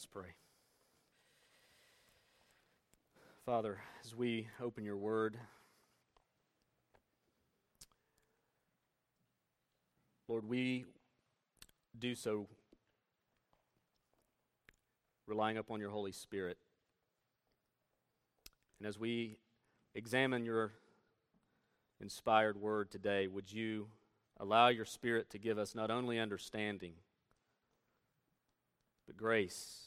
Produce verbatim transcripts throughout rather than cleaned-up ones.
Let's pray. Father, as we open your word, Lord, we do so relying upon your Holy Spirit. And as we examine your inspired word today, would you allow your Spirit to give us not only understanding, but grace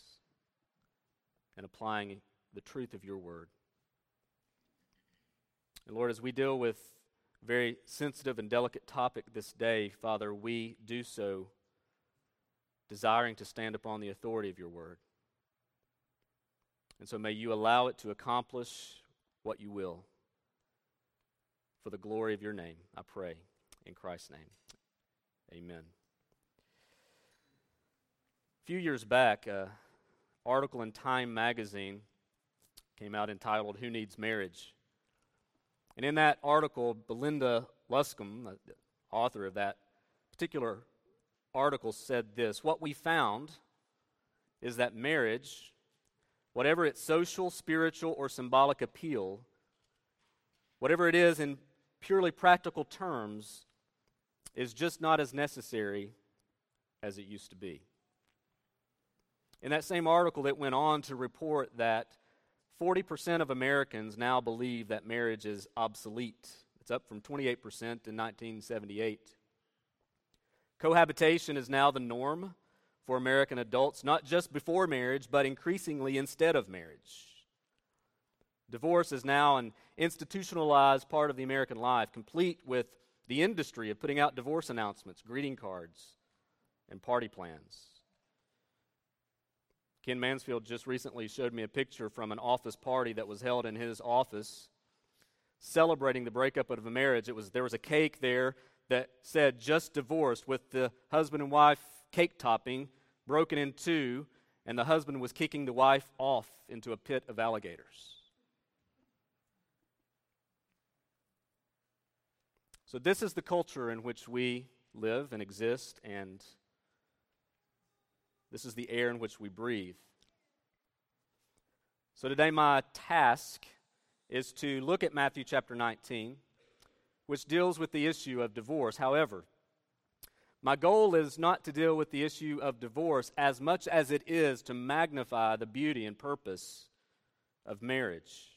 in applying the truth of your word. And Lord, as we deal with a very sensitive and delicate topic this day, Father, we do so desiring to stand upon the authority of your word. And so may you allow it to accomplish what you will. For the glory of your name, I pray, in Christ's name. Amen. A few years back, an article in Time magazine came out entitled, "Who Needs Marriage?" And in that article, Belinda Luscombe, the author of that particular article, said this: "What we found is that marriage, whatever its social, spiritual, or symbolic appeal, whatever it is in purely practical terms, is just not as necessary as it used to be." In that same article, it went on to report that forty percent of Americans now believe that marriage is obsolete. It's up from twenty-eight percent in nineteen seventy-eight. Cohabitation is now the norm for American adults, not just before marriage, but increasingly instead of marriage. Divorce is now an institutionalized part of the American life, complete with the industry of putting out divorce announcements, greeting cards, and party plans. Ken Mansfield just recently showed me a picture from an office party that was held in his office celebrating the breakup of a marriage. It was there was a cake there that said "just divorced" with the husband and wife cake topping broken in two, and the husband was kicking the wife off into a pit of alligators. So this is the culture in which we live and exist, and this is the air in which we breathe. So today my task is to look at Matthew chapter nineteen, which deals with the issue of divorce. However, my goal is not to deal with the issue of divorce as much as it is to magnify the beauty and purpose of marriage.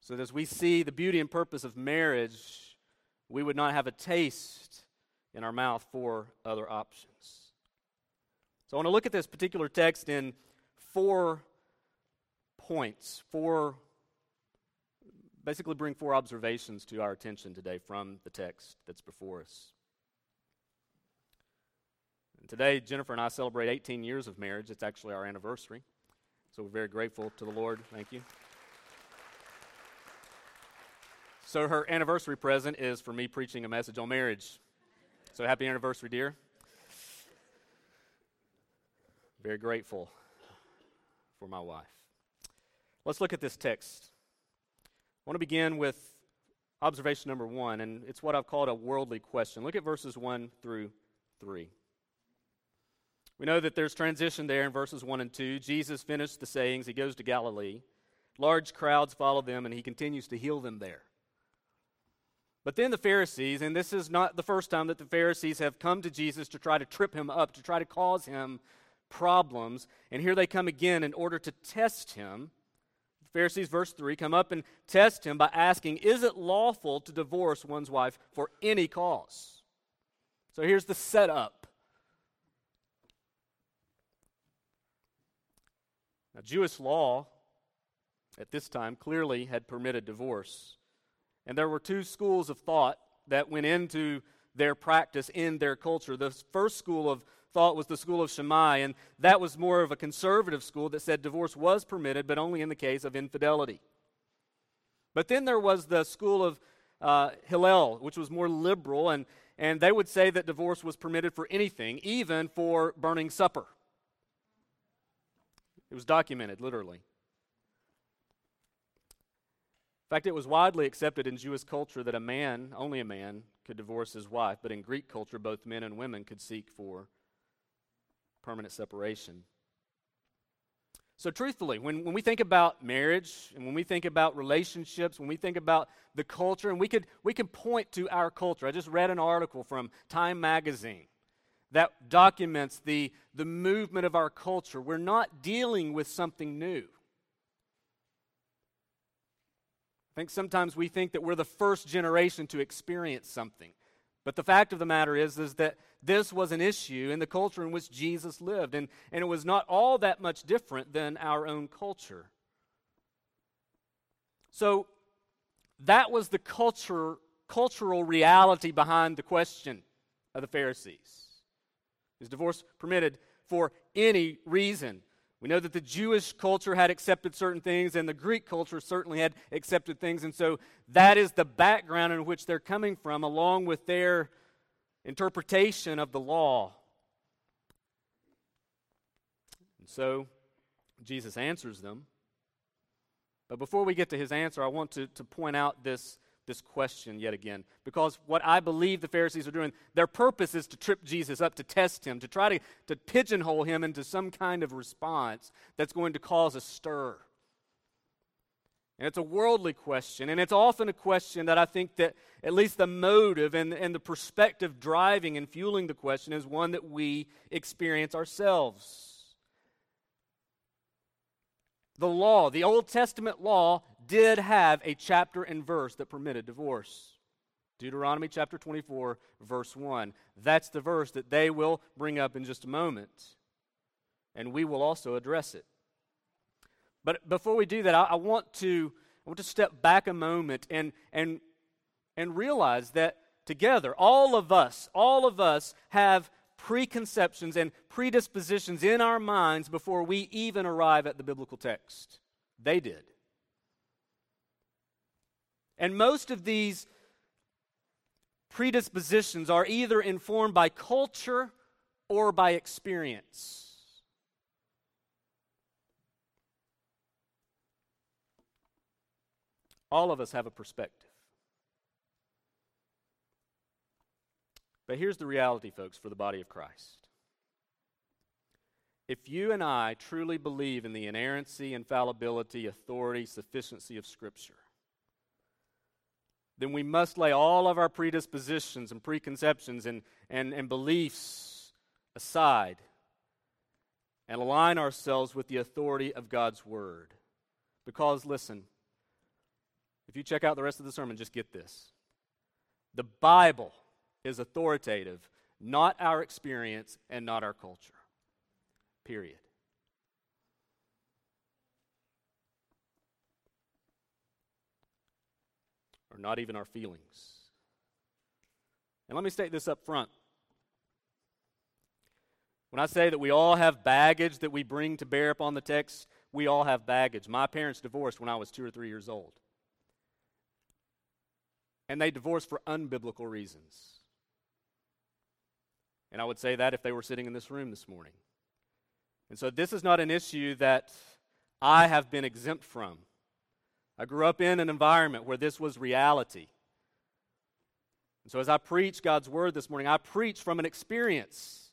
So that as we see the beauty and purpose of marriage, we would not have a taste in our mouth for other options. So I want to look at this particular text in four points, four, basically bring four observations to our attention today from the text that's before us. Today, Jennifer and I celebrate eighteen years of marriage. It's actually our anniversary. So we're very grateful to the Lord. Thank you. So her anniversary present is for me preaching a message on marriage. So happy anniversary, dear. Very grateful for my wife. Let's look at this text. I want to begin with observation number one, and it's what I've called a worldly question. Look at verses one through three. We know that there's transition there in verses one and two. Jesus finished the sayings. He goes to Galilee. Large crowds follow them, and he continues to heal them there. But then the Pharisees, and this is not the first time that the Pharisees have come to Jesus to try to trip him up, to try to cause him problems. And here they come again in order to test him. The Pharisees, verse three, come up and test him by asking, "Is it lawful to divorce one's wife for any cause?" So here's the setup. Now, Jewish law at this time clearly had permitted divorce. And there were two schools of thought that went into their practice in their culture. The first school of thought was the school of Shammai, and that was more of a conservative school that said divorce was permitted, but only in the case of infidelity. But then there was the school of uh, Hillel, which was more liberal, and, and they would say that divorce was permitted for anything, even for burning supper. It was documented, literally. In fact, it was widely accepted in Jewish culture that a man, only a man, could divorce his wife. But in Greek culture, both men and women could seek for permanent separation. So truthfully, when, when we think about marriage, and when we think about relationships, when we think about the culture, and we could we can point to our culture. I just read an article from Time magazine that documents the, the movement of our culture. We're not dealing with something new. I think sometimes we think that we're the first generation to experience something. But the fact of the matter is, is that this was an issue in the culture in which Jesus lived, and, and it was not all that much different than our own culture. So that was the culture, cultural reality behind the question of the Pharisees. Is divorce permitted for any reason? We know that the Jewish culture had accepted certain things, and the Greek culture certainly had accepted things, and so that is the background in which they're coming from, along with their interpretation of the law. And so Jesus answers them. But before we get to his answer, I want to, to point out this, this question yet again, because what I believe the Pharisees are doing, their purpose is to trip Jesus up, to test him, to try to, to pigeonhole him into some kind of response that's going to cause a stir. And it's a worldly question, and it's often a question that I think that at least the motive and, and the perspective driving and fueling the question is one that we experience ourselves. The law, the Old Testament law, did have a chapter and verse that permitted divorce. Deuteronomy chapter twenty-four, verse one. That's the verse that they will bring up in just a moment, and we will also address it. But before we do that, I, I want to I want to step back a moment and and and realize that together, all of us, all of us have preconceptions and predispositions in our minds before we even arrive at the biblical text. They did. And most of these predispositions are either informed by culture or by experience. All of us have a perspective. But here's the reality, folks, for the body of Christ. If you and I truly believe in the inerrancy, infallibility, authority, sufficiency of Scripture, then we must lay all of our predispositions and preconceptions and, and, and beliefs aside and align ourselves with the authority of God's Word. Because, listen, if you check out the rest of the sermon, just get this. The Bible is authoritative, not our experience and not our culture. Period. Or not even our feelings. And let me state this up front. When I say that we all have baggage that we bring to bear upon the text, we all have baggage. My parents divorced when I was two or three years old. And they divorced for unbiblical reasons. And I would say that if they were sitting in this room this morning. And so this is not an issue that I have been exempt from. I grew up in an environment where this was reality. And so as I preach God's Word this morning, I preach from an experience.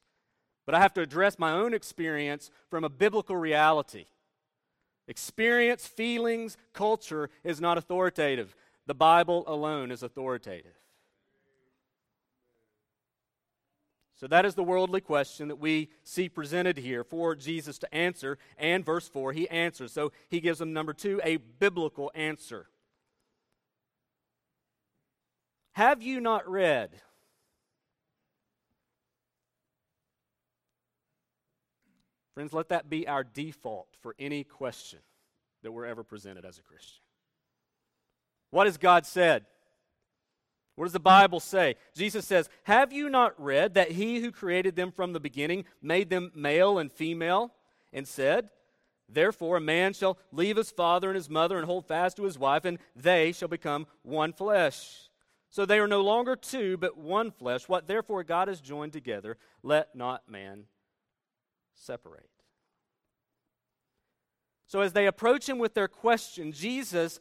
But I have to address my own experience from a biblical reality. Experience, feelings, culture is not authoritative. The Bible alone is authoritative. So that is the worldly question that we see presented here for Jesus to answer, and verse four, he answers. So he gives them, number two, a biblical answer. Have you not read? Friends, let that be our default for any question that we're ever presented as a Christian. What has God said? What does the Bible say? Jesus says, have you not read that he who created them from the beginning made them male and female, and said, therefore a man shall leave his father and his mother and hold fast to his wife, and they shall become one flesh. So they are no longer two, but one flesh. What therefore God has joined together, let not man separate. So as they approach him with their question, Jesus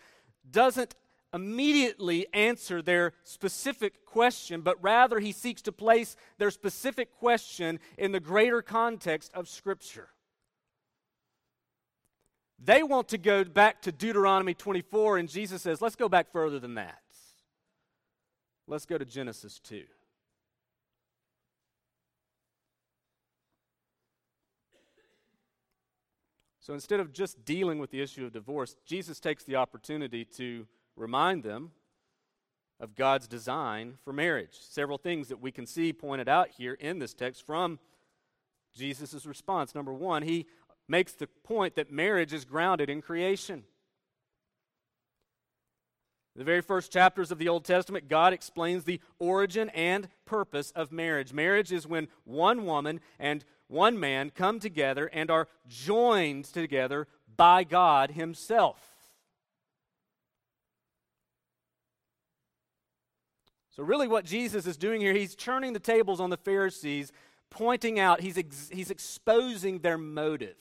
doesn't immediately answer their specific question, but rather he seeks to place their specific question in the greater context of Scripture. They want to go back to Deuteronomy twenty-four, and Jesus says, let's go back further than that. Let's go to Genesis two. So instead of just dealing with the issue of divorce, Jesus takes the opportunity to remind them of God's design for marriage. Several things that we can see pointed out here in this text from Jesus' response. Number one, he makes the point that marriage is grounded in creation. The very first chapters of the Old Testament, God explains the origin and purpose of marriage. Marriage is when one woman and one man come together and are joined together by God Himself. So really what Jesus is doing here, He's turning the tables on the Pharisees, pointing out, He's, ex- he's exposing their motive.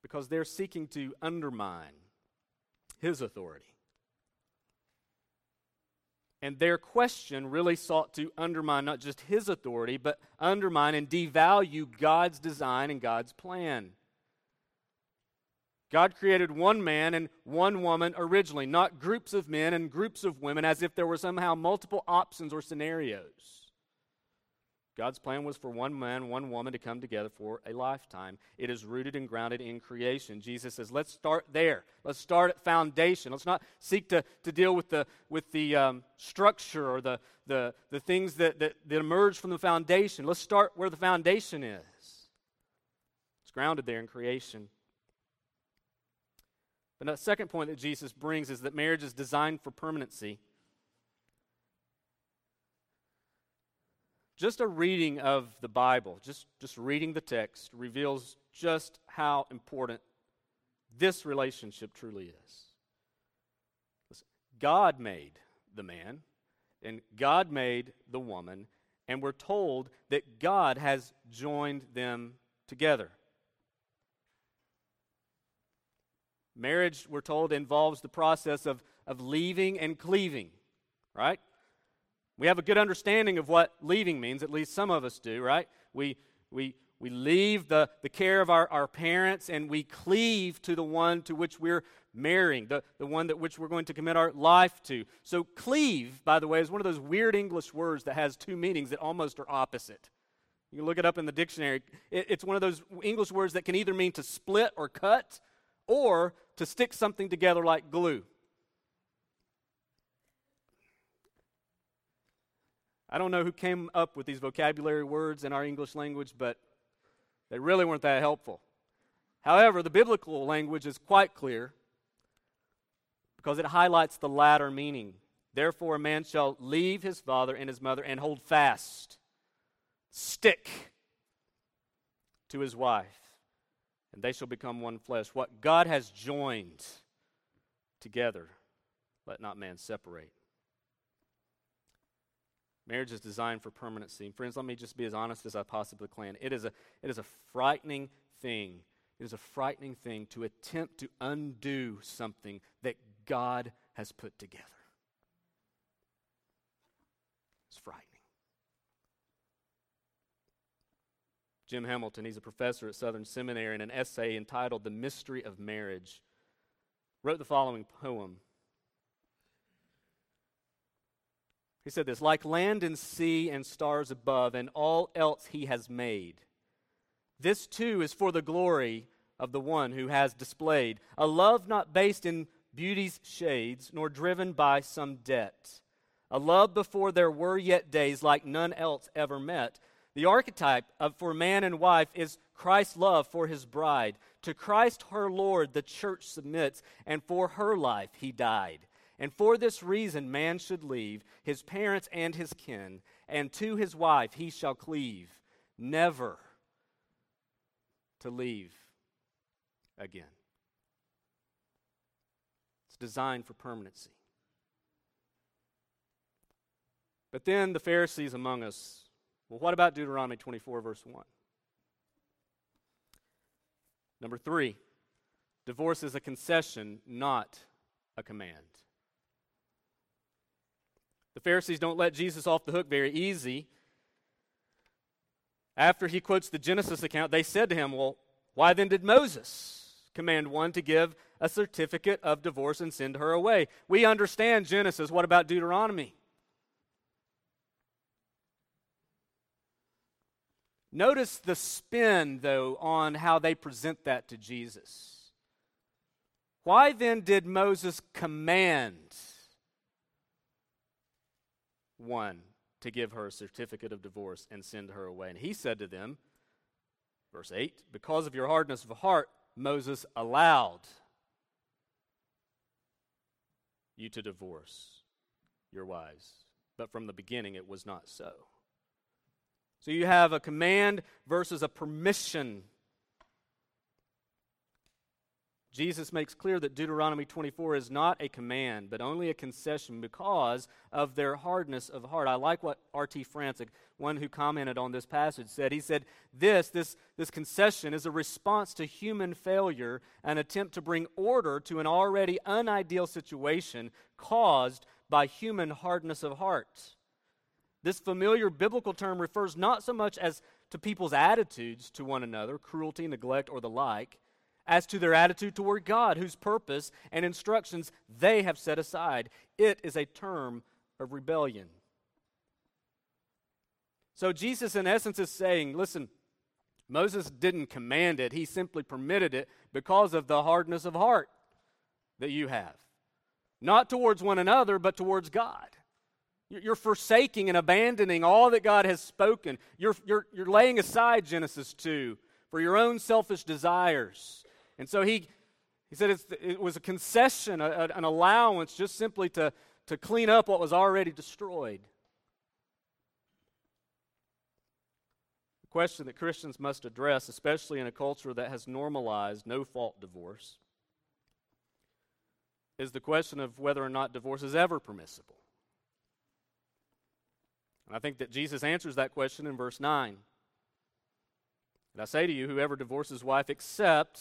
Because they're seeking to undermine His authority. And their question really sought to undermine not just His authority, but undermine and devalue God's design and God's plan. God created one man and one woman originally, not groups of men and groups of women as if there were somehow multiple options or scenarios. God's plan was for one man, one woman to come together for a lifetime. It is rooted and grounded in creation. Jesus says, let's start there. Let's start at foundation. Let's not seek to, to deal with the with the um, structure or the the, the things that, that, that emerge from the foundation. Let's start where the foundation is. It's grounded there in creation. But the second point that Jesus brings is that marriage is designed for permanency. Just a reading of the Bible, just, just reading the text, reveals just how important this relationship truly is. Listen, God made the man, and God made the woman, and we're told that God has joined them together. Marriage, we're told, involves the process of, of leaving and cleaving, right? We have a good understanding of what leaving means, at least some of us do, right? We we we leave the, the care of our, our parents and we cleave to the one to which we're marrying, the, the one that which we're going to commit our life to. So cleave, by the way, is one of those weird English words that has two meanings that almost are opposite. You can look it up in the dictionary. It, it's one of those English words that can either mean to split or cut or to stick something together like glue. I don't know who came up with these vocabulary words in our English language, but they really weren't that helpful. However, the biblical language is quite clear because it highlights the latter meaning. Therefore, a man shall leave his father and his mother and hold fast, stick to his wife, and they shall become one flesh. What God has joined together, let not man separate. Marriage is designed for permanency. And friends, let me just be as honest as I possibly can. It is a it is a frightening thing. It is a frightening thing to attempt to undo something that God has put together. It's frightening. Jim Hamilton, he's a professor at Southern Seminary, in an essay entitled The Mystery of Marriage, wrote the following poem. He said this, like land and sea and stars above and all else He has made. This too is for the glory of the one who has displayed a love not based in beauty's shades nor driven by some debt. A love before there were yet days like none else ever met. The archetype of for man and wife is Christ's love for His bride. To Christ her Lord the church submits, and for her life He died. And for this reason man should leave his parents and his kin, and to his wife he shall cleave, never to leave again. It's designed for permanency. But then the Pharisees among us, well, what about Deuteronomy twenty-four, verse one? Number three, divorce is a concession, not a command. The Pharisees don't let Jesus off the hook very easy. after he quotes the Genesis account, they said to him, well, why then did Moses command one to give a certificate of divorce and send her away? We understand Genesis. What about Deuteronomy? Notice the spin, though, on how they present that to Jesus. Why then did Moses command one to give her a certificate of divorce and send her away? And he said to them, verse eight, because of your hardness of heart, Moses allowed you to divorce your wives. But from the beginning it was not so. So you have a command versus a permission. Jesus makes clear that Deuteronomy twenty-four is not a command, but only a concession because of their hardness of heart. I like what R T France, one who commented on this passage, said. He said, this, this, this concession is a response to human failure, an attempt to bring order to an already unideal situation caused by human hardness of heart. This familiar biblical term refers not so much as to people's attitudes to one another, cruelty, neglect, or the like, as to their attitude toward God, whose purpose and instructions they have set aside. It is a term of rebellion. So Jesus, in essence, is saying, listen, Moses didn't command it. He simply permitted it because of the hardness of heart that you have. Not towards one another, but towards God. You're forsaking and abandoning all that God has spoken. You're, you're, you're laying aside Genesis two for your own selfish desires. And so he, he said it's, it was a concession, a, an allowance just simply to, to clean up what was already destroyed. The question that Christians must address, especially in a culture that has normalized no-fault divorce, is the question of whether or not divorce is ever permissible. And I think that Jesus answers that question in verse nine. And I say to you, whoever divorces wife except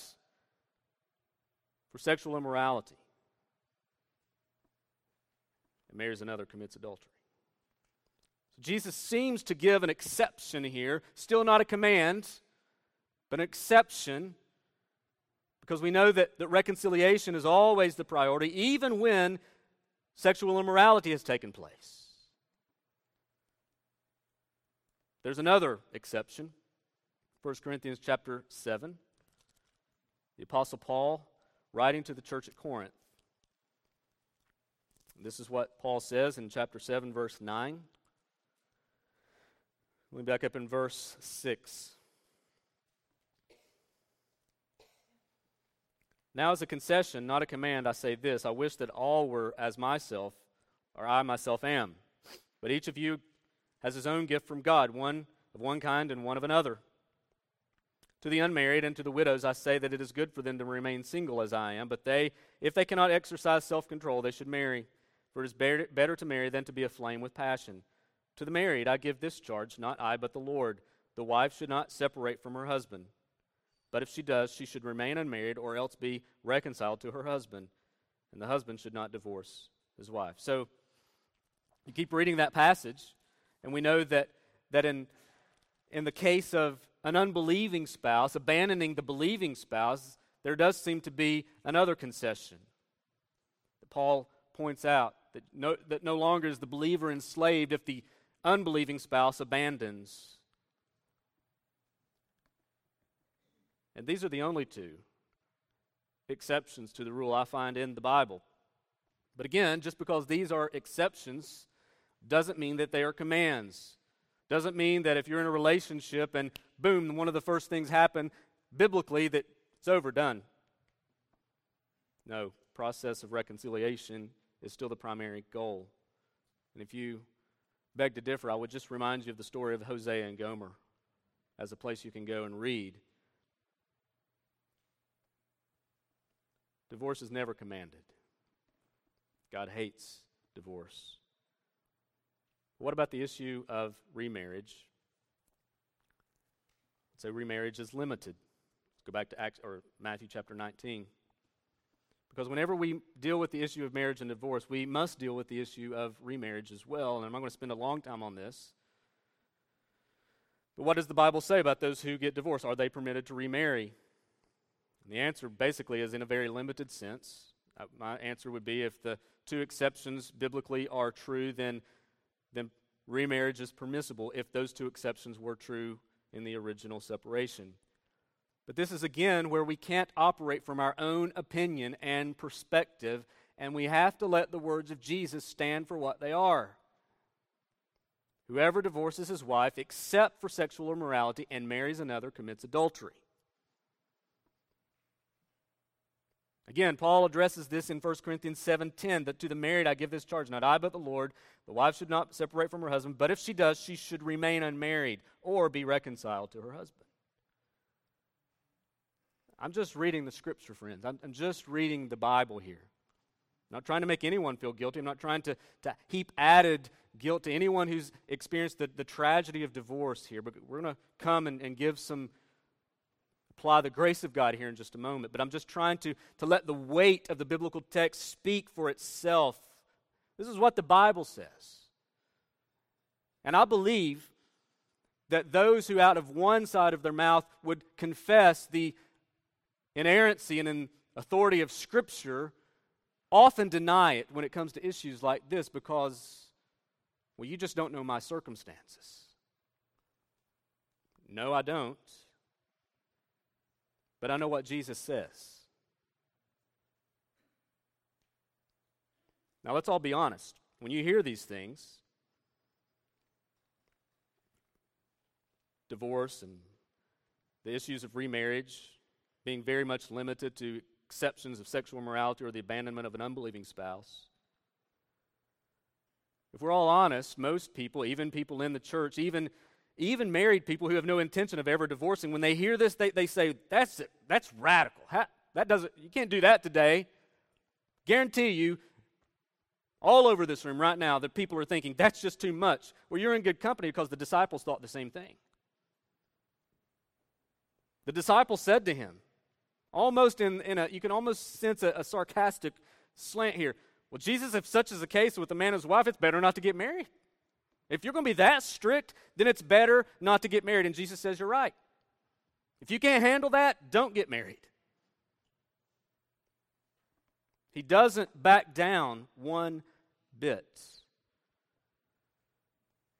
for sexual immorality and marries another commits adultery. So Jesus seems to give an exception here, still not a command, but an exception, because we know that, that reconciliation is always the priority, even when sexual immorality has taken place. There's another exception. First Corinthians chapter seven, the Apostle Paul writing to the church at Corinth. This is what Paul says in chapter seven, verse nine. We'll be back up in verse six. Now as a concession, not a command, I say this, I wish that all were as myself, or I myself am. But each of you has his own gift from God, one of one kind and one of another. To the unmarried and to the widows I say that it is good for them to remain single as I am, but they, if they cannot exercise self-control, they should marry, for it is better to marry than to be aflame with passion. To the married I give this charge, not I but the Lord. The wife should not separate from her husband, but if she does, she should remain unmarried or else be reconciled to her husband, and the husband should not divorce his wife. So you keep reading that passage, and we know that, that in, in the case of an unbelieving spouse, abandoning the believing spouse, there does seem to be another concession. Paul points out that no, that no longer is the believer enslaved if the unbelieving spouse abandons. And these are the only two exceptions to the rule I find in the Bible. But again, just because these are exceptions doesn't mean that they are commands. Doesn't mean that if you're in a relationship and boom, one of the first things happen biblically that it's over, done. No, process of reconciliation is still the primary goal. And if you beg to differ, I would just remind you of the story of Hosea and Gomer as a place you can go and read. Divorce is never commanded. God hates divorce. What about the issue of remarriage? So remarriage is limited. Let's go back to Acts or Matthew chapter nineteen. Because whenever we deal with the issue of marriage and divorce, we must deal with the issue of remarriage as well. And I'm not going to spend a long time on this. But what does the Bible say about those who get divorced? Are they permitted to remarry? And the answer basically is in a very limited sense. Uh, my answer would be if the two exceptions biblically are true, then, then remarriage is permissible if those two exceptions were true in the original separation. But this is again where we can't operate from our own opinion and perspective, and we have to let the words of Jesus stand for what they are. Whoever divorces his wife except for sexual immorality and marries another commits adultery. Again, Paul addresses this in First Corinthians seven ten, that to the married I give this charge, not I but the Lord. The wife should not separate from her husband, but if she does, she should remain unmarried or be reconciled to her husband. I'm just reading the scripture, friends. I'm, I'm just reading the Bible here. I'm not trying to make anyone feel guilty. I'm not trying to, to heap added guilt to anyone who's experienced the, the tragedy of divorce here. But we're going to come and, and give some... apply the grace of God here in just a moment, but I'm just trying to, to let the weight of the biblical text speak for itself. This is what the Bible says. And I believe that those who out of one side of their mouth would confess the inerrancy and authority of Scripture often deny it when it comes to issues like this because, well, you just don't know my circumstances. No, I don't. But I know what Jesus says. Now let's all be honest. When you hear these things, divorce and the issues of remarriage being very much limited to exceptions of sexual immorality or the abandonment of an unbelieving spouse, if we're all honest, most people, even people in the church, even Even married people who have no intention of ever divorcing, when they hear this, they, they say, that's it. That's radical. How, that doesn't, you can't do that today. Guarantee you, all over this room right now, that people are thinking, that's just too much. Well, you're in good company because the disciples thought the same thing. The disciples said to him, almost in, in a, you can almost sense a, a sarcastic slant here. Well, Jesus, if such is the case with a man and his wife, it's better not to get married. If you're going to be that strict, then it's better not to get married. And Jesus says you're right. If you can't handle that, don't get married. He doesn't back down one bit.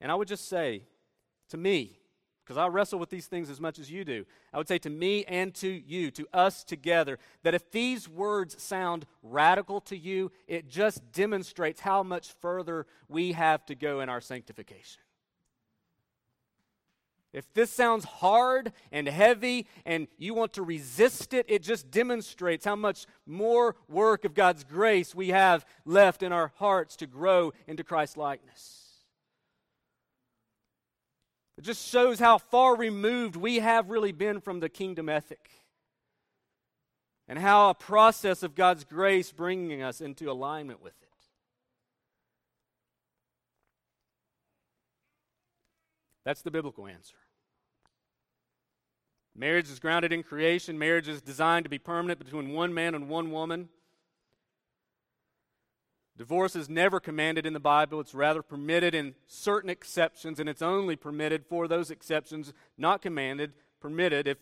And I would just say to me, because I wrestle with these things as much as you do, I would say to me and to you, to us together, that if these words sound radical to you, it just demonstrates how much further we have to go in our sanctification. If this sounds hard and heavy and you want to resist it, it just demonstrates how much more work of God's grace we have left in our hearts to grow into Christ's likeness. It just shows how far removed we have really been from the kingdom ethic and how a process of God's grace bringing us into alignment with it. That's the biblical answer. Marriage is grounded in creation. Marriage is designed to be permanent between one man and one woman. Divorce is never commanded in the Bible. It's rather permitted in certain exceptions, and it's only permitted for those exceptions, not commanded, permitted. If,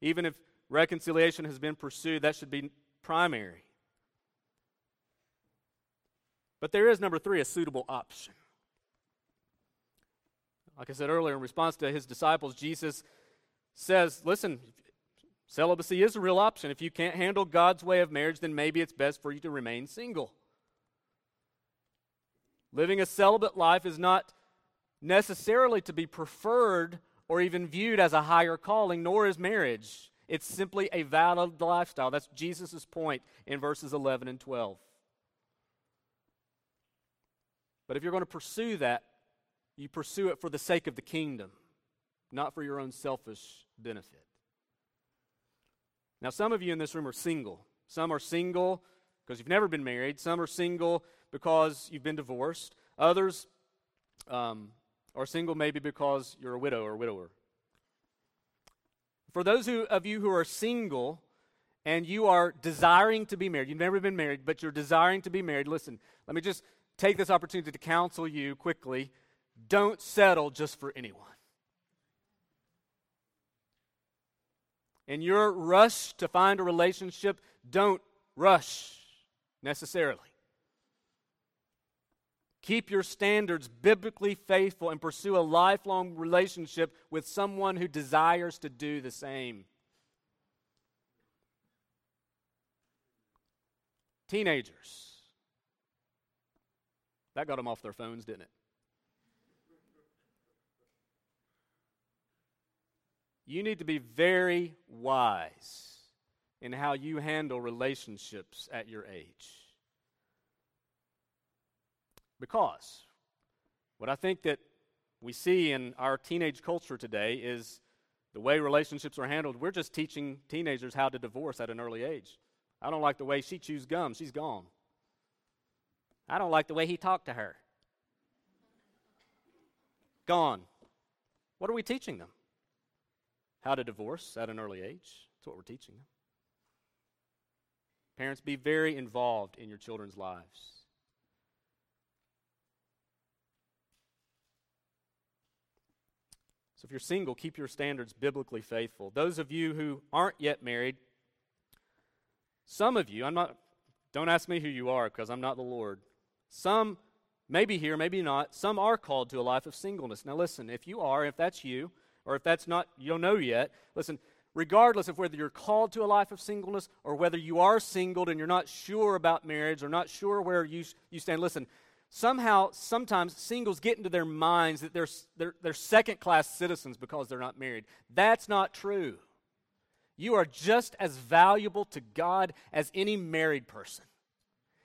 even if reconciliation has been pursued, that should be primary. But there is, number three, a suitable option. Like I said earlier, in response to his disciples, Jesus says, listen, celibacy is a real option. If you can't handle God's way of marriage, then maybe it's best for you to remain single. Living a celibate life is not necessarily to be preferred or even viewed as a higher calling, nor is marriage. It's simply a valid lifestyle. That's Jesus' point in verses eleven and twelve. But if you're going to pursue that, you pursue it for the sake of the kingdom, not for your own selfish benefit. Now, some of you in this room are single. Some are single because you've never been married. Some are single because you've been divorced. Others um, are single maybe because you're a widow or widower. For those who, of you who are single and you are desiring to be married, you've never been married, but you're desiring to be married, listen, let me just take this opportunity to counsel you quickly. Don't settle just for anyone. in your rush to find a relationship, don't rush necessarily. Keep your standards biblically faithful and pursue a lifelong relationship with someone who desires to do the same. Teenagers. That got them off their phones, didn't it? You need to be very wise in how you handle relationships at your age. Because what I think that we see in our teenage culture today is the way relationships are handled. We're just teaching teenagers how to divorce at an early age. I don't like the way she chews gum. She's gone. I don't like the way he talked to her. Gone. What are we teaching them? How to divorce at an early age. That's what we're teaching them. Parents, be very involved in your children's lives. So if you're single, keep your standards biblically faithful. Those of you who aren't yet married, some of you, I'm not, don't ask me who you are because I'm not the Lord. Some may be here, maybe not. Some are called to a life of singleness. Now listen, if you are, if that's you, or if that's not, you don't know yet, listen, regardless of whether you're called to a life of singleness or whether you are singled and you're not sure about marriage or not sure where you you stand, listen, somehow, sometimes singles get into their minds that they're, they're, they're second-class citizens because they're not married. That's not true. You are just as valuable to God as any married person.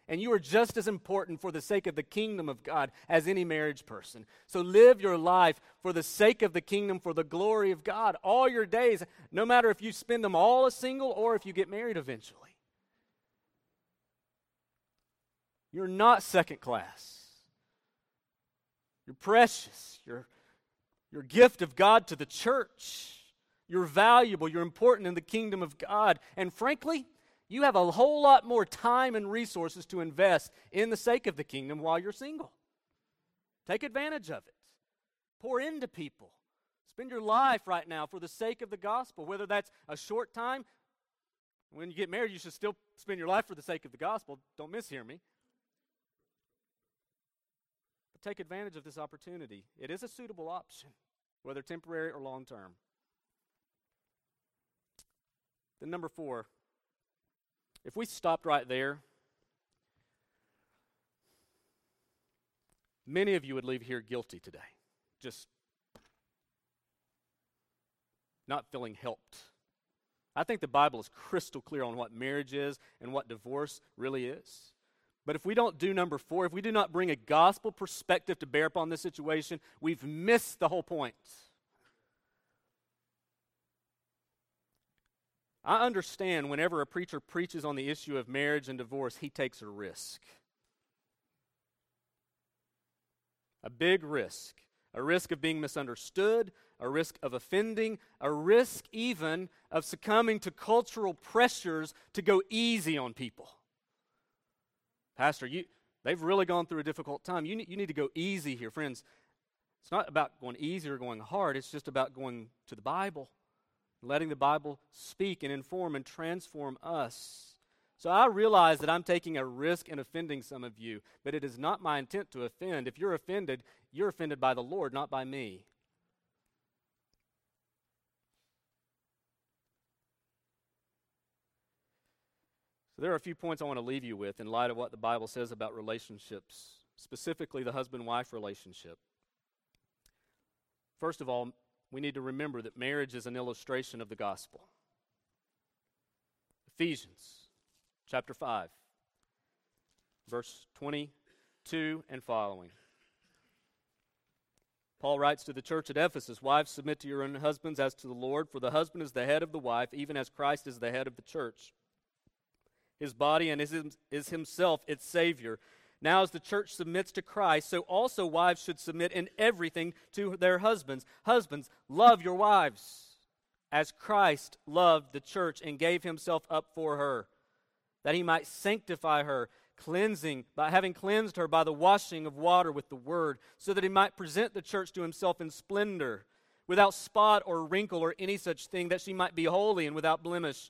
And you are just as important for the sake of the kingdom of God as any marriage person. So live your life for the sake of the kingdom, for the glory of God. All your days, no matter if you spend them all as single or if you get married eventually. You're not second class. You're precious. You're, you're a gift of God to the church. You're valuable. You're important in the kingdom of God. And frankly, you have a whole lot more time and resources to invest in the sake of the kingdom while you're single. Take advantage of it. Pour into people. Spend your life right now for the sake of the gospel, whether that's a short time. When you get married, you should still spend your life for the sake of the gospel. Don't mishear me. But take advantage of this opportunity. It is a suitable option, whether temporary or long-term. Then number four, if we stopped right there, many of you would leave here guilty today, just not feeling helped. I think the Bible is crystal clear on what marriage is and what divorce really is. But if we don't do number four, if we do not bring a gospel perspective to bear upon this situation, we've missed the whole point. I understand whenever a preacher preaches on the issue of marriage and divorce, he takes a risk. A big risk. A risk of being misunderstood, a risk of offending, a risk even of succumbing to cultural pressures to go easy on people. Pastor, you they've really gone through a difficult time. You need, you need to go easy here, friends. It's not about going easy or going hard. It's just about going to the Bible. Letting the Bible speak and inform and transform us. So I realize that I'm taking a risk in offending some of you, but it is not my intent to offend. If you're offended, you're offended by the Lord, not by me. So there are a few points I want to leave you with in light of what the Bible says about relationships, specifically the husband-wife relationship. First of all, we need to remember that marriage is an illustration of the gospel. Ephesians chapter five, verse twenty-two and following. Paul writes to the church at Ephesus, "Wives, submit to your own husbands as to the Lord, for the husband is the head of the wife, even as Christ is the head of the church. His body and is himself its Savior. Now as the church submits to Christ, so also wives should submit in everything to their husbands. Husbands, love your wives, as Christ loved the church and gave himself up for her, that he might sanctify her, cleansing by having cleansed her by the washing of water with the word, so that he might present the church to himself in splendor, without spot or wrinkle or any such thing, that she might be holy and without blemish.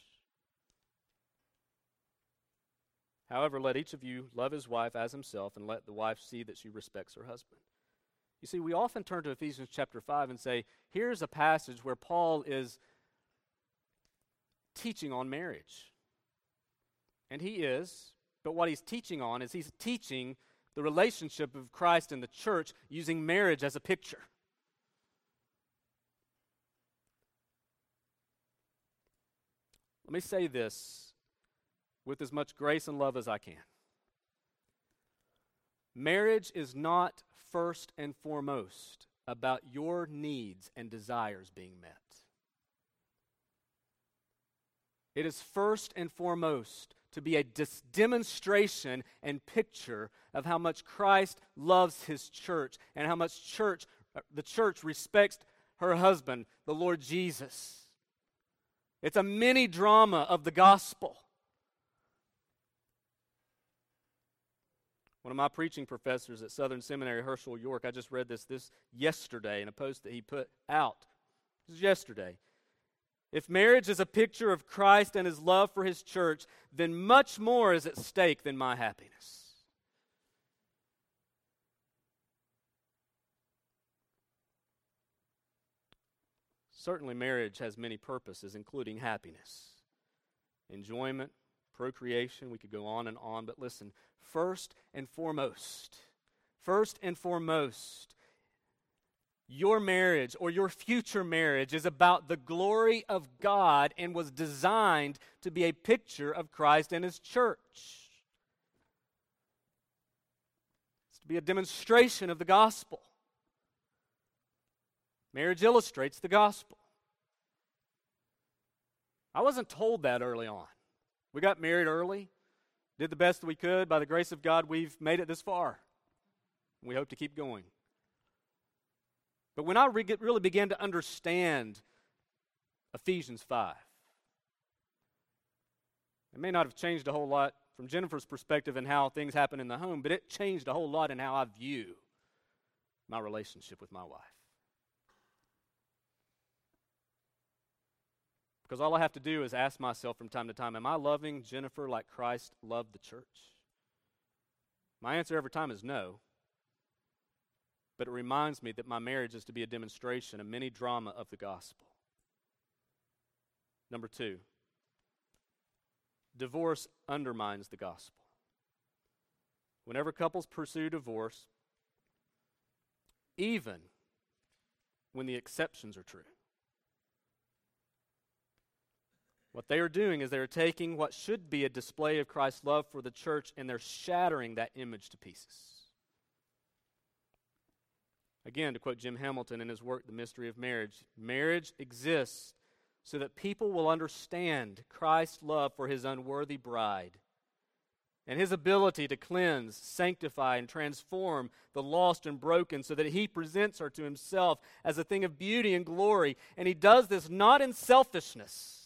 However, let each of you love his wife as himself, and let the wife see that she respects her husband. You see, we often turn to Ephesians chapter five and say, here's a passage where Paul is teaching on marriage. And he is, but what he's teaching on is he's teaching the relationship of Christ and the church using marriage as a picture. Let me say this with as much grace and love as I can. Marriage is not first and foremost about your needs and desires being met. It is first and foremost to be a dis- demonstration and picture of how much Christ loves his church and how much church the church respects her husband, the Lord Jesus. It's a mini drama of the gospel. One of my preaching professors at Southern Seminary, Hershel York, I just read this this yesterday in a post that he put out. This is yesterday. If marriage is a picture of Christ and his love for his church, then much more is at stake than my happiness. Certainly, marriage has many purposes, including happiness, enjoyment, procreation. We could go on and on, but listen, first and foremost, first and foremost, your marriage or your future marriage is about the glory of God and was designed to be a picture of Christ and his church. It's to be a demonstration of the gospel. Marriage illustrates the gospel. I wasn't told that early on. We got married early, did the best we could. By the grace of God, we've made it this far. We hope to keep going. But when I really began to understand Ephesians five, it may not have changed a whole lot from Jennifer's perspective in how things happen in the home, but it changed a whole lot in how I view my relationship with my wife. Because all I have to do is ask myself from time to time, am I loving Jennifer like Christ loved the church? My answer every time is no. But it reminds me that my marriage is to be a demonstration, a mini drama of the gospel. Number two, divorce undermines the gospel. Whenever couples pursue divorce, even when the exceptions are true, what they are doing is they are taking what should be a display of Christ's love for the church, and they're shattering that image to pieces. Again, to quote Jim Hamilton in his work, The Mystery of Marriage, marriage exists so that people will understand Christ's love for his unworthy bride and his ability to cleanse, sanctify, and transform the lost and broken so that he presents her to himself as a thing of beauty and glory. And he does this not in selfishness,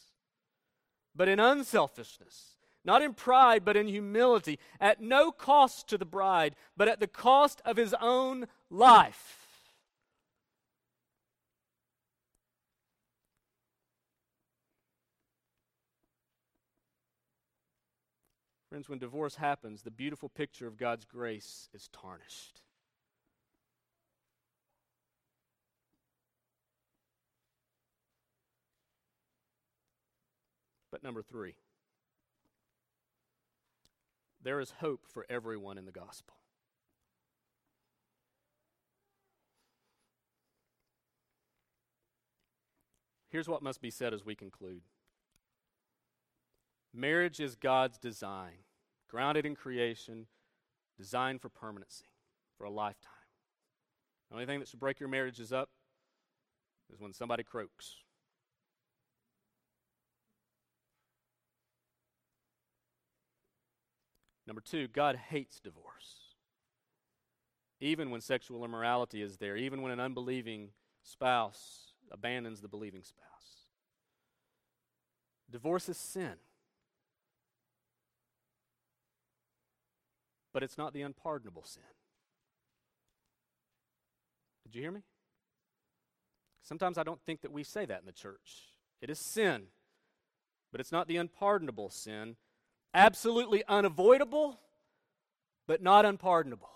but in unselfishness. Not in pride, but in humility, at no cost to the bride, but at the cost of his own life. Friends, when divorce happens, the beautiful picture of God's grace is tarnished. But number three, there is hope for everyone in the gospel. Here's what must be said as we conclude. Marriage is God's design, grounded in creation, designed for permanency, for a lifetime. The only thing that should break your marriages up is when somebody croaks. Number two, God hates divorce. Even when sexual immorality is there, even when an unbelieving spouse abandons the believing spouse. Divorce is sin. But it's not the unpardonable sin. Did you hear me? Sometimes I don't think that we say that in the church. It is sin, but it's not the unpardonable sin. Absolutely unavoidable, but not unpardonable.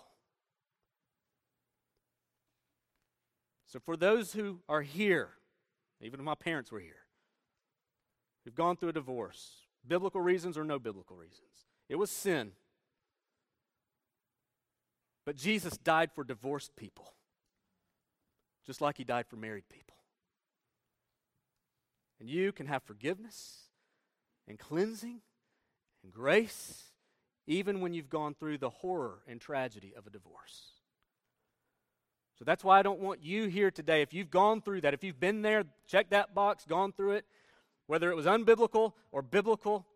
So for those who are here, even if my parents were here, who've gone through a divorce, biblical reasons or no biblical reasons, it was sin. But Jesus died for divorced people, just like he died for married people. And you can have forgiveness and cleansing and grace, even when you've gone through the horror and tragedy of a divorce. So that's why I don't want you here today, if you've gone through that, if you've been there, check that box, gone through it, whether it was unbiblical or biblical,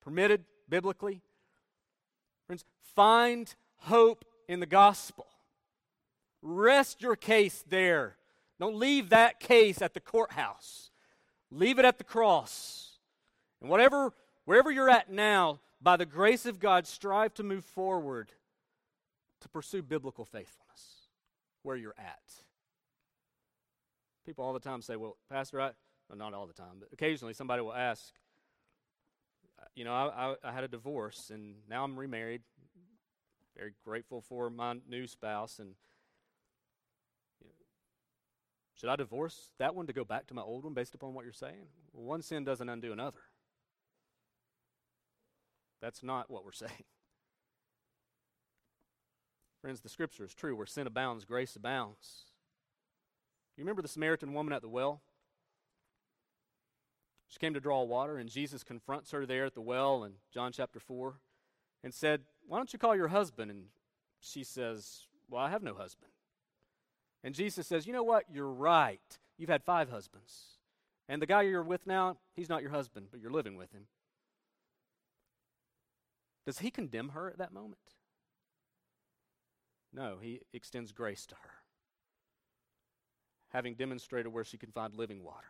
permitted biblically. Friends, find hope in the gospel. Rest your case there. Don't leave that case at the courthouse. Leave it at the cross. And whatever, wherever you're at now, by the grace of God, strive to move forward to pursue biblical faithfulness where you're at. People all the time say, well, Pastor, I... Well, not all the time, but occasionally somebody will ask, you know, I, I, I had a divorce, and now I'm remarried. Very grateful for my new spouse, and should I divorce that one to go back to my old one based upon what you're saying? Well, one sin doesn't undo another. That's not what we're saying. Friends, the scripture is true. Where sin abounds, grace abounds. You remember the Samaritan woman at the well? She came to draw water, and Jesus confronts her there at the well in John chapter four and said, why don't you call your husband? And she says, well, I have no husband. And Jesus says, you know what? You're right. You've had five husbands. And the guy you're with now, he's not your husband, but you're living with him. Does he condemn her at that moment? No, he extends grace to her, having demonstrated where she can find living water.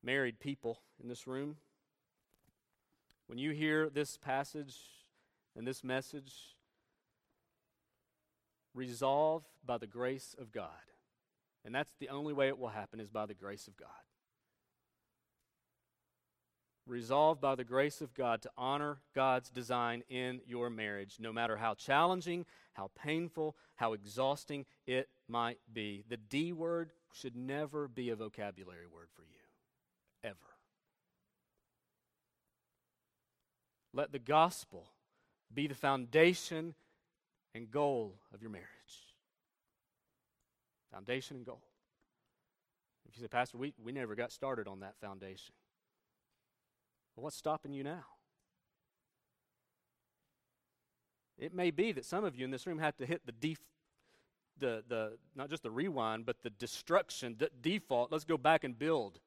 Married people in this room, when you hear this passage, and this message, resolve by the grace of God. And that's the only way it will happen, is by the grace of God. Resolve by the grace of God to honor God's design in your marriage, no matter how challenging, how painful, how exhausting it might be. The D word should never be a vocabulary word for you, ever. Let the gospel be the foundation and goal of your marriage. Foundation and goal. If you say, Pastor, we, we never got started on that foundation. Well, what's stopping you now? It may be that some of you in this room have to hit the def, the the not just the rewind, but the destruction, the default. Let's go back and build.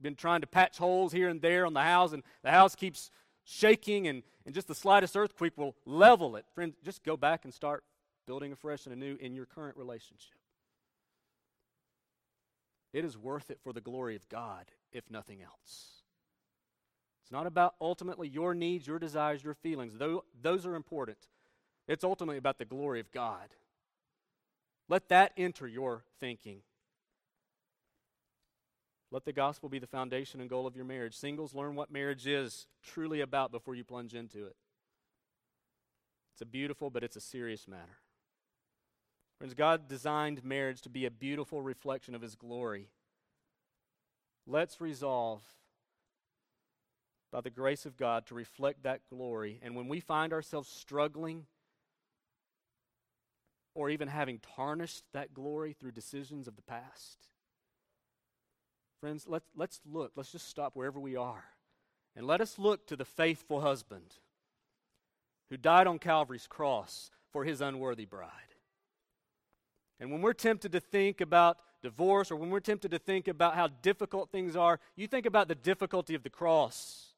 Been trying to patch holes here and there on the house, and the house keeps shaking, and, and just the slightest earthquake will level it. Friends, just go back and start building afresh and anew in your current relationship. It is worth it for the glory of God, if nothing else. It's not about ultimately your needs, your desires, your feelings. Though those are important. It's ultimately about the glory of God. Let that enter your thinking. Let the gospel be the foundation and goal of your marriage. Singles, learn what marriage is truly about before you plunge into it. It's a beautiful, but it's a serious matter. Friends, God designed marriage to be a beautiful reflection of His glory. Let's resolve by the grace of God to reflect that glory. And when we find ourselves struggling or even having tarnished that glory through decisions of the past, friends, let's, let's look. Let's just stop wherever we are. And let us look to the faithful husband who died on Calvary's cross for his unworthy bride. And when we're tempted to think about divorce, or when we're tempted to think about how difficult things are, you think about the difficulty of the cross.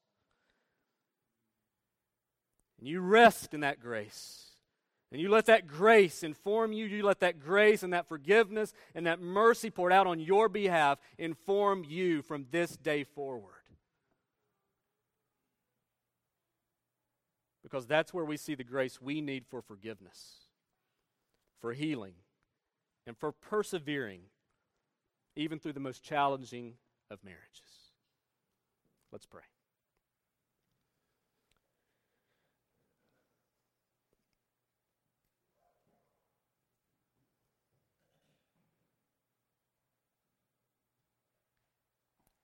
And you rest in that grace. And you let that grace inform you. You let that grace and that forgiveness and that mercy poured out on your behalf inform you from this day forward. Because that's where we see the grace we need for forgiveness, for healing, and for persevering even through the most challenging of marriages. Let's pray.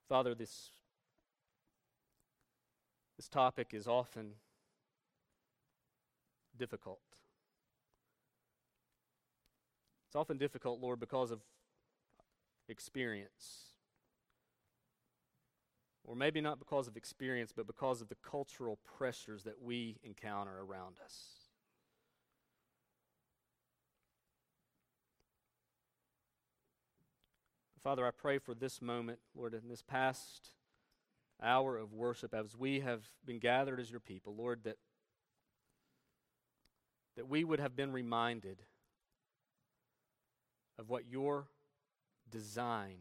Father, this, this topic is often difficult. It's often difficult, Lord, because of experience. Or maybe not because of experience, but because of the cultural pressures that we encounter around us. Father, I pray for this moment, Lord, in this past hour of worship, as we have been gathered as your people, Lord, that, that we would have been reminded of what your design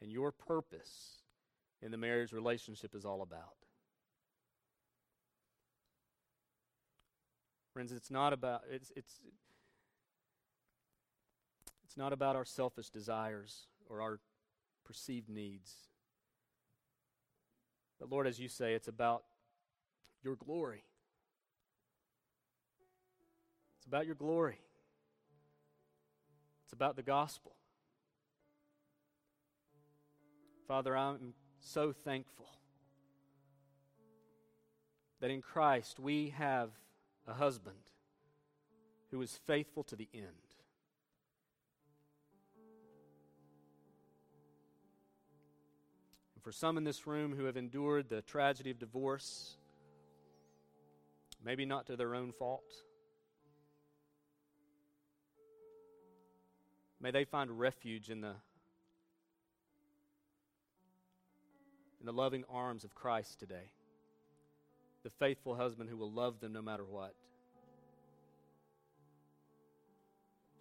and your purpose in the marriage relationship is all about. Friends, it's not about it's it's it's not about our selfish desires or our perceived needs. But Lord, as you say, it's about your glory. It's about your glory. It's about the gospel. Father, I'm so thankful that in Christ we have a husband who is faithful to the end. For some in this room who have endured the tragedy of divorce, maybe not to their own fault, may they find refuge in the in the loving arms of Christ today, the faithful husband who will love them no matter what.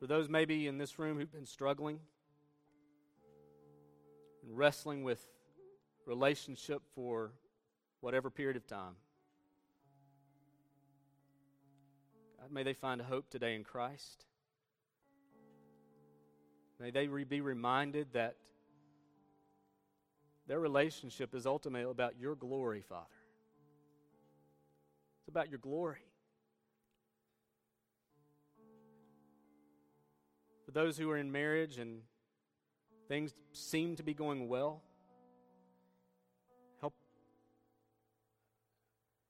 For those maybe in this room who've been struggling and wrestling with relationship for whatever period of time, God, may they find hope today in Christ. May they re- be reminded that their relationship is ultimately about your glory, Father. It's about your glory. For those who are in marriage and things seem to be going well,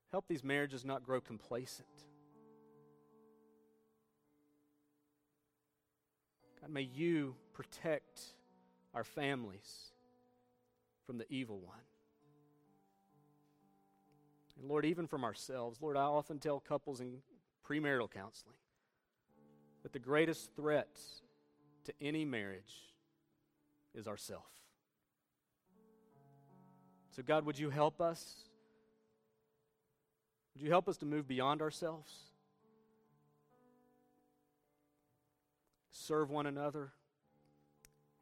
help these marriages not grow complacent. God, may you protect our families from the evil one. And Lord, even from ourselves. Lord, I often tell couples in premarital counseling that the greatest threat to any marriage is ourself. So God, would you help us? Would you help us to move beyond ourselves? Serve one another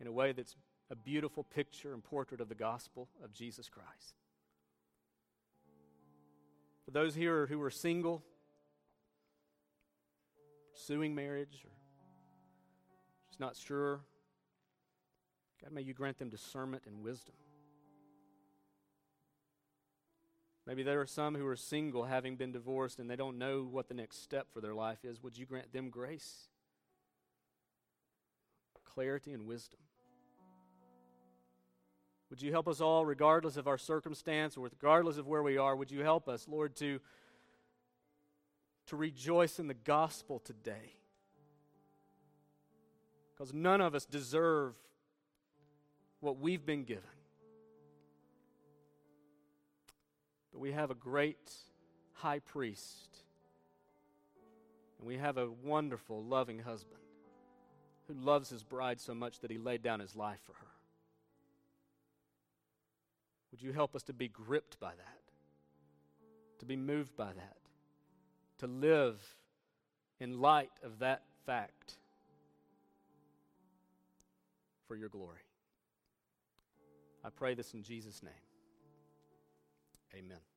in a way that's a beautiful picture and portrait of the gospel of Jesus Christ. For those here who are single, pursuing marriage, or just not sure, God, may you grant them discernment and wisdom. Maybe there are some who are single, having been divorced, and they don't know what the next step for their life is. Would you grant them grace, clarity, and wisdom? Would you help us all, regardless of our circumstance or regardless of where we are, would you help us, Lord, to, to rejoice in the gospel today? Because none of us deserve what we've been given. But we have a great high priest, and we have a wonderful, loving husband who loves his bride so much that he laid down his life for her. Would you help us to be gripped by that, to be moved by that, to live in light of that fact for your glory? I pray this in Jesus' name. Amen.